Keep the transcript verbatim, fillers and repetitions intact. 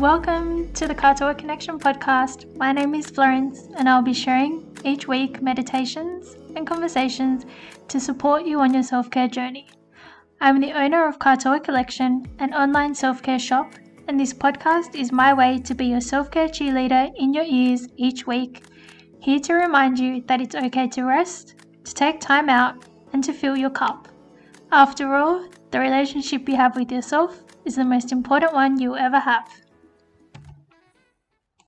Welcome to the Kaitoa Connection podcast. My name is Florence and I'll be sharing each week meditations and conversations to support you on your self-care journey. I'm the owner of Kaitoa Collection, an online self-care shop, and this podcast is my way to be your self-care cheerleader in your ears each week, here to remind you that it's okay to rest, to take time out, and to fill your cup. After all, the relationship you have with yourself is the most important one you'll ever have.